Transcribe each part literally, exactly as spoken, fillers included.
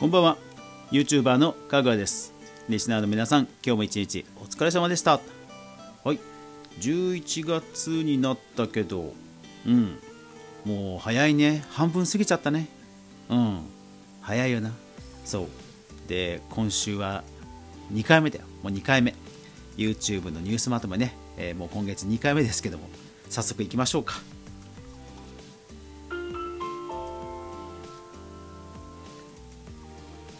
こんばんは、 YouTuber のかぐわです。リスナーの皆さん、今日も一日お疲れ様でした。はい、じゅういちがつになったけど、うんもう早いね。半分過ぎちゃったね。うん早いよな。そうで、今週はにかいめだよ。もうにかいめ YouTube のニュースまとめね、えー、もう今月にかいめですけども、早速いきましょうか。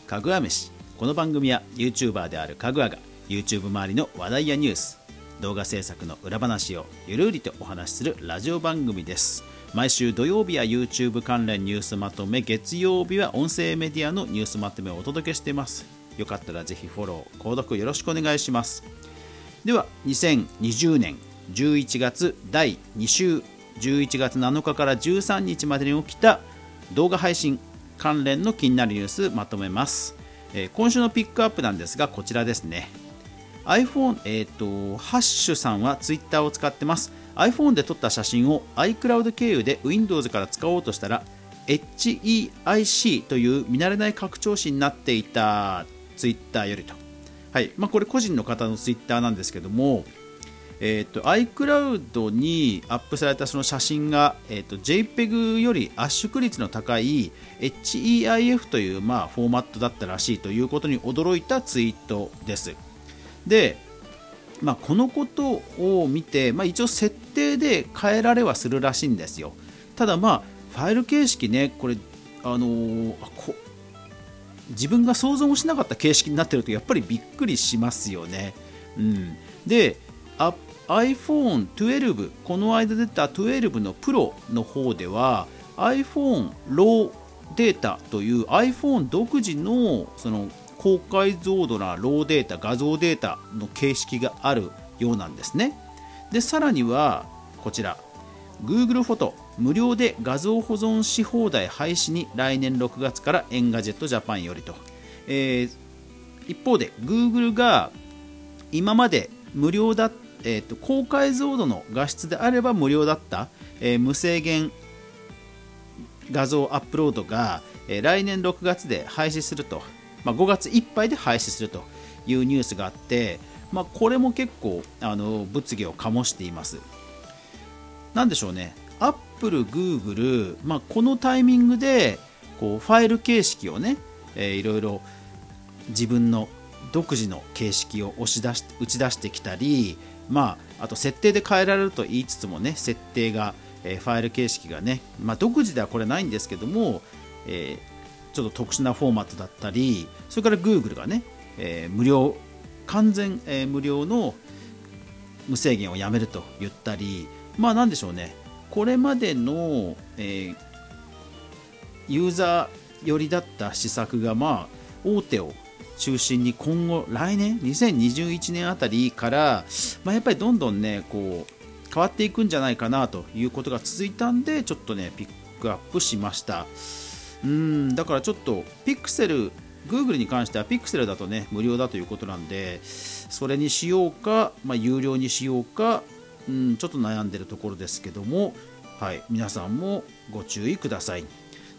かぐわ飯。この番組は YouTuber であるかぐわが YouTube 周りの話題やニュース、動画制作の裏話をゆるりとお話しするラジオ番組です。毎週土曜日は YouTube 関連ニュースまとめ、月曜日は音声メディアのニュースまとめをお届けしています。よかったらぜひフォロー、購読よろしくお願いします。ではにせんにじゅうねんじゅういちがつだいに週、じゅういちがつなのかからじゅうさんにちまでに起きた動画配信関連の気になるニュースまとめます。えー、今週のピックアップなんですが、こちらですね。 iPhone、えーと、ハッシュさんは Twitter を使ってます。 iPhone で撮った写真を iCloud 経由で Windows から使おうとしたら ヘイク という見慣れない拡張子になっていた、 Twitter よりと。はいまあ、これ個人の方の Twitter なんですけども、えーと、iCloud にアップされたその写真が、えーと、ジェイペグ より圧縮率の高い ヘイフ という、まあ、フォーマットだったらしいということに驚いたツイートです。で、まあ、このことを見て、まあ、一応設定で変えられはするらしいんですよ。ただ、まあ、ファイル形式ね、これ、あのー、こ自分が想像もしなかった形式になっているとやっぱりびっくりしますよね。うん、でアイフォントゥエルブ、 この間出たじゅうにのプロの方では iPhone ローデータという iPhone 独自のその高解像度なローデータ、画像データの形式があるようなんですね。でさらにはこちら Google フォト無料で画像保存し放題廃止に、来年ろくがつからエンガジェットジャパンよりと。えー、一方で Google が今まで無料だったえー、と高解像度の画質であれば無料だった、えー、無制限画像アップロードが、えー、来年ろくがつで廃止すると、まあ、ごがついっぱいで廃止するというニュースがあって、まあ、これも結構あの物議を醸しています。なんでしょうね、アップル、グーグル、まあ、このタイミングでこうファイル形式をね、えー、いろいろ自分の独自の形式を押し出し打ち出してきたり、まあ、あと設定で変えられると言いつつもね、設定が、えー、ファイル形式がね、まあ、独自ではこれないんですけども、えー、ちょっと特殊なフォーマットだったり、それから Google がね、えー、無料完全、えー、無料の無制限をやめると言ったり、まあなんでしょうね、これまでの、えー、ユーザー寄りだった施策が、まあ、大手を中心に今後来年にせんにじゅういちねんあたりから、まあ、やっぱりどんどんねこう変わっていくんじゃないかなということが続いたんで、ちょっとねピックアップしました。うーんだからちょっとピクセル Google に関してはピクセルだとね無料だということなんで、それにしようか、まあ、有料にしようか、うんちょっと悩んでるところですけども、はい、皆さんもご注意ください。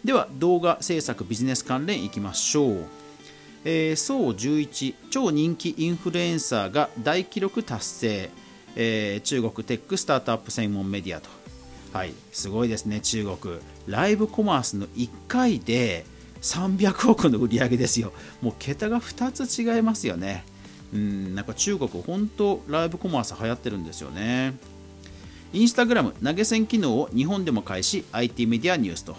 では動画制作ビジネス関連いきましょう。えー、そうじゅういち超人気インフルエンサーが大記録達成、えー、中国テックスタートアップ専門メディアと。はいすごいですね。中国ライブコマースのいっかいでさんびゃくおくの売り上げですよ。もう桁がふたつ違いますよね。うんなんか中国本当ライブコマース流行ってるんですよね。インスタグラム投げ銭機能を日本でも開始、 アイティー メディアニュースと。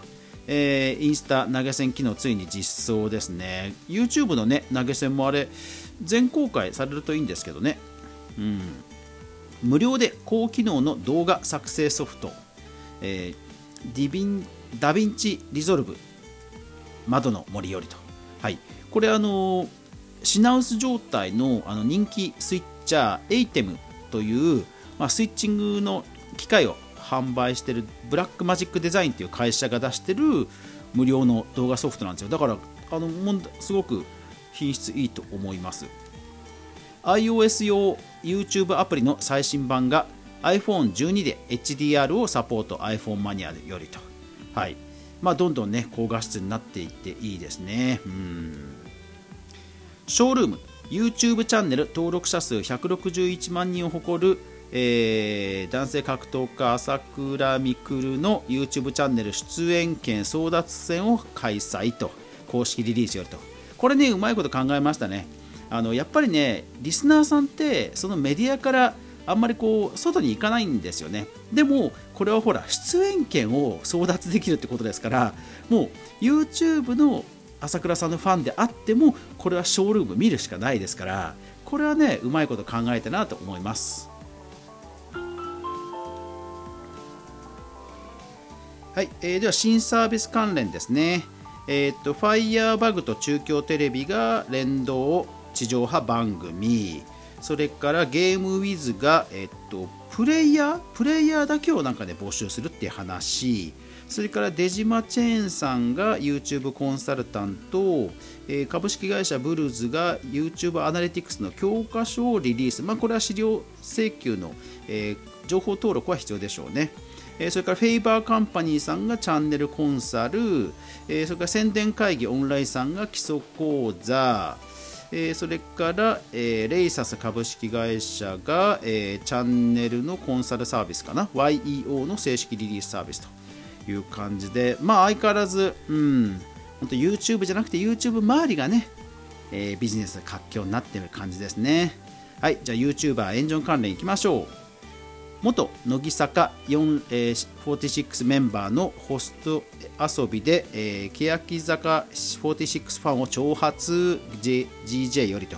えー、インスタ投げ銭機能ついに実装ですね。 YouTube のね投げ銭もあれ全公開されるといいんですけどね。うん無料で高機能の動画作成ソフト、えー、ディビンダヴィンチリゾルブ窓の森よりと。はいこれあのー、品薄状態 の, あの人気スイッチャー エーテム という、まあ、スイッチングの機械を販売しているブラックマジックデザインという会社が出している無料の動画ソフトなんですよ。だからあのすごく品質いいと思います。 iOS 用 YouTube アプリの最新版が アイフォントゥエルブ で エイチディーアール をサポート、 iPhone マニアよりと。はいまあ、どんどんね高画質になっていっていいですね。うん、ショールーム YouTube チャンネル登録者数ひゃくろくじゅういちまんにんを誇る、えー、男性格闘家朝倉未来の YouTube チャンネル出演権争奪戦を開催と公式リリースよりと。これね、うまいこと考えましたね。あのやっぱりね、リスナーさんってそのメディアからあんまりこう外に行かないんですよね。でもこれはほら出演権を争奪できるってことですから、もう YouTube の朝倉さんのファンであってもこれはショールーム見るしかないですから、これはねうまいこと考えたなと思います。はい、えー、では新サービス関連ですね。えー、っと Firebug と中京テレビが連動地上波番組、それからゲームウィズが、えっと、プレイヤープレイヤーだけをなんか、ね、募集するっていう話、それから出島チェーンさんが YouTube コンサルタント、えー、株式会社ブルーズが YouTube アナリティクスの教科書をリリース、まあ、これは資料請求の、えー、情報登録は必要でしょうね。えー、それからフェイバーカンパニーさんがチャンネルコンサル、えー、それから宣伝会議オンラインさんが基礎講座、それからレイサス株式会社がチャンネルのコンサルサービスかな ワイイーオー の正式リリースサービスという感じで、まあ相変わらず、うん、本当 YouTube じゃなくて YouTube 周りがねビジネス活況になっている感じですね。はい、じゃあ YouTuber 炎上関連いきましょう。元乃木坂よんじゅうろくメンバーのホスト遊びで、えー、欅坂よんじゅうろくファンを挑発 ジェイジェー よりと。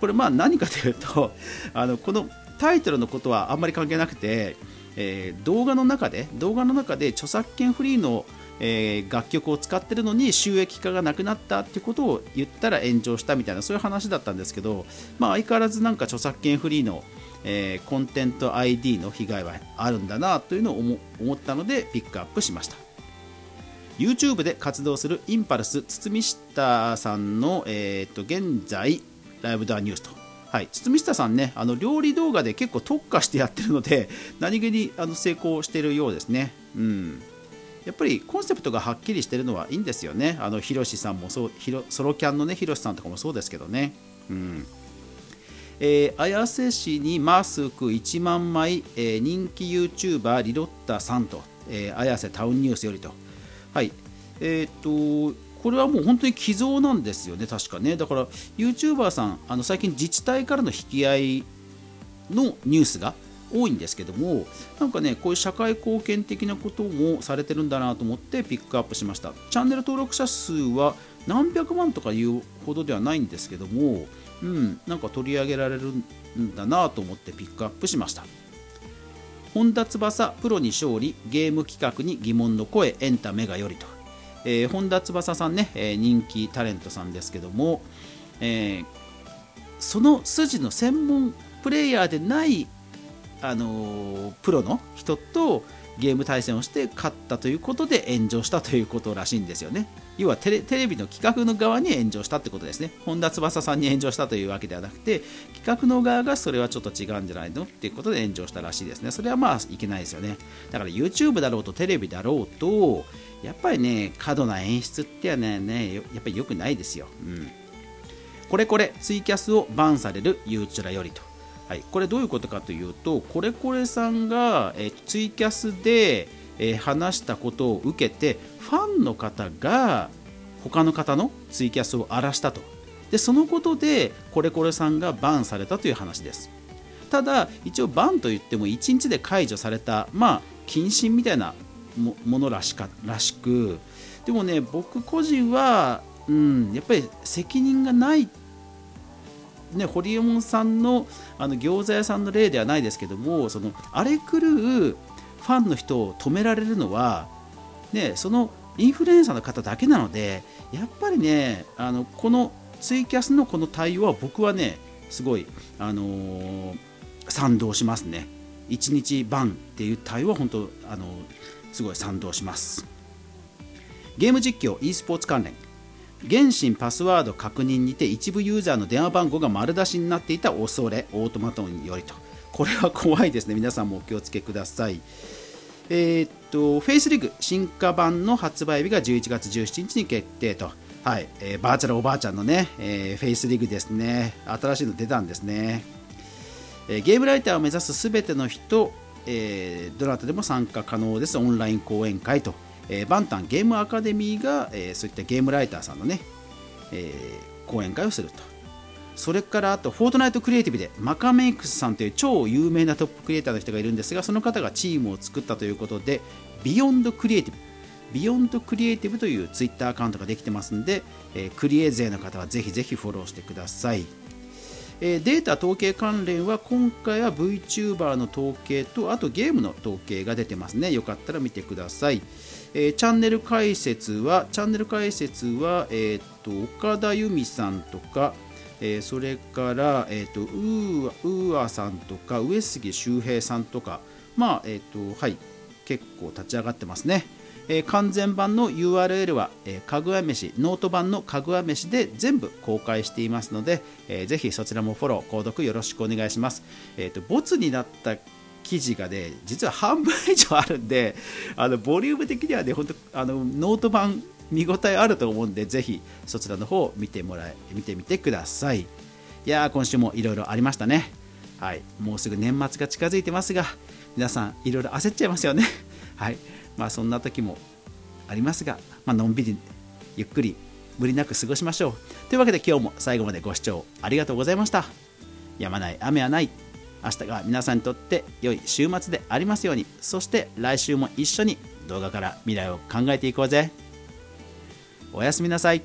これまあ何かというと、あのこのタイトルのことはあんまり関係なくて、えー、動画の中で動画の中で著作権フリーの、えー、楽曲を使ってるのに収益化がなくなったってことを言ったら炎上したみたいな、そういう話だったんですけど、まあ相変わらずなんか著作権フリーのえー、コンテント アイディー の被害はあるんだなというのを 思, 思ったのでピックアップしました。 YouTube で活動するインパルス堤下さんの、えー、と現在ライブドアニュースと、はい、堤下さんね、あの料理動画で結構特化してやってるので何気にあの成功しているようですね。うん、やっぱりコンセプトがはっきりしているのはいいんですよね。あのヒロシさんもそう、ソロキャンのねヒロシさんとかもそうですけどね。うん、えー、綾瀬市にマスクいちまんまい、えー、人気 YouTuber リロッタさんと、えー、綾瀬タウンニュースよりと、はい、えー、っとこれはもう本当に寄贈なんですよね、確かね。だから YouTuber さん、あの最近自治体からの引き合いのニュースが多いんですけども、なんかねこういう社会貢献的なこともされてるんだなと思ってピックアップしました。チャンネル登録者数は何百万とかいうほどではないんですけども、うん、なんか取り上げられるんだなと思ってピックアップしました。本田翼プロに勝利、ゲーム企画に疑問の声、エンタメがよりと、えー、本田翼さんね、えー、人気タレントさんですけども、えー、その筋の専門プレイヤーでない、あのー、プロの人とゲーム対戦をして勝ったということで炎上したということらしいんですよね。要はテレ、テレビの企画の側に炎上したってことですね。本田翼さんに炎上したというわけではなくて、企画の側がそれはちょっと違うんじゃないのっていうことで炎上したらしいですね。それはまあいけないですよね。だから YouTube だろうとテレビだろうと、やっぱりね過度な演出ってはね、やっぱり良くないですよ。うん、これこれツイキャスをバンされる YouTube よりと、はい、これどういうことかというと、これこれさんがえツイキャスでえー、話したことを受けてファンの方が他の方のツイキャスを荒らしたと。でそのことでこれこれさんがバンされたという話です。ただ一応バンといってもいちにちで解除された、まあ謹慎みたいな も, ものらしからしく、でもね僕個人は、うん、やっぱり責任がないね、ホリエモンさん の, あの餃子屋さんの例ではないですけども、その荒れ狂うファンの人を止められるのは、ね、そのインフルエンサーの方だけなので、やっぱりねあのこのツイキャスのこの対応は僕はねすごい、あのー、賛同しますね。いちにちバンっていう対応は本当、あのー、すごい賛同します。ゲーム実況 e スポーツ関連、原神パスワード確認にて一部ユーザーの電話番号が丸出しになっていた恐れ、オートマトンよりと。これは怖いですね。皆さんもお気をつけください。えー、っとフェイスリグ進化版の発売日がじゅういちがつじゅうしちにちに決定と、はいえー、バーチャルおばあちゃんのね、えー、フェイスリグですね、新しいの出たんですね。えー、ゲームライターを目指すすべての人、えー、どなたでも参加可能です、オンライン講演会と、えー、バンタンゲームアカデミーが、えー、そういったゲームライターさんのね、えー、講演会をすると。それからあとフォートナイトクリエイティブでマカメイクスさんという超有名なトップクリエイターの人がいるんですが、その方がチームを作ったということで、ビヨンドクリエイティブビヨンドクリエイティブというツイッターアカウントができてますので、えー、クリエ勢の方はぜひぜひフォローしてください。えー、データ統計関連は今回は VTuber の統計とあとゲームの統計が出てますね。よかったら見てください。えー、チャンネル解説はチャンネル解説は、えー、っと岡田由美さんとか、えー、それから、えー、っとウーアさんとか上杉周平さんとか、まあえー、っとはい結構立ち上がってますね。えー、完全版の ユーアールエル は、えー、かぐわ飯ノート版のかぐわ飯で全部公開していますので、えー、ぜひそちらもフォロー購読よろしくお願いします。えーと、ボツになった記事がね実は半分以上あるんで、あのボリューム的にはね本当あのノート版見応えあると思うんで、ぜひそちらの方を見てもらえ見てみてください。いやー今週もいろいろありましたね。はい、もうすぐ年末が近づいてますが、皆さんいろいろ焦っちゃいますよね。はい、まあそんな時もありますが、まあのんびりゆっくり無理なく過ごしましょう。というわけで今日も最後までご視聴ありがとうございました。やまない雨はない。明日が皆さんにとって良い週末でありますように。そして来週も一緒に動画から未来を考えていこうぜ。おやすみなさい。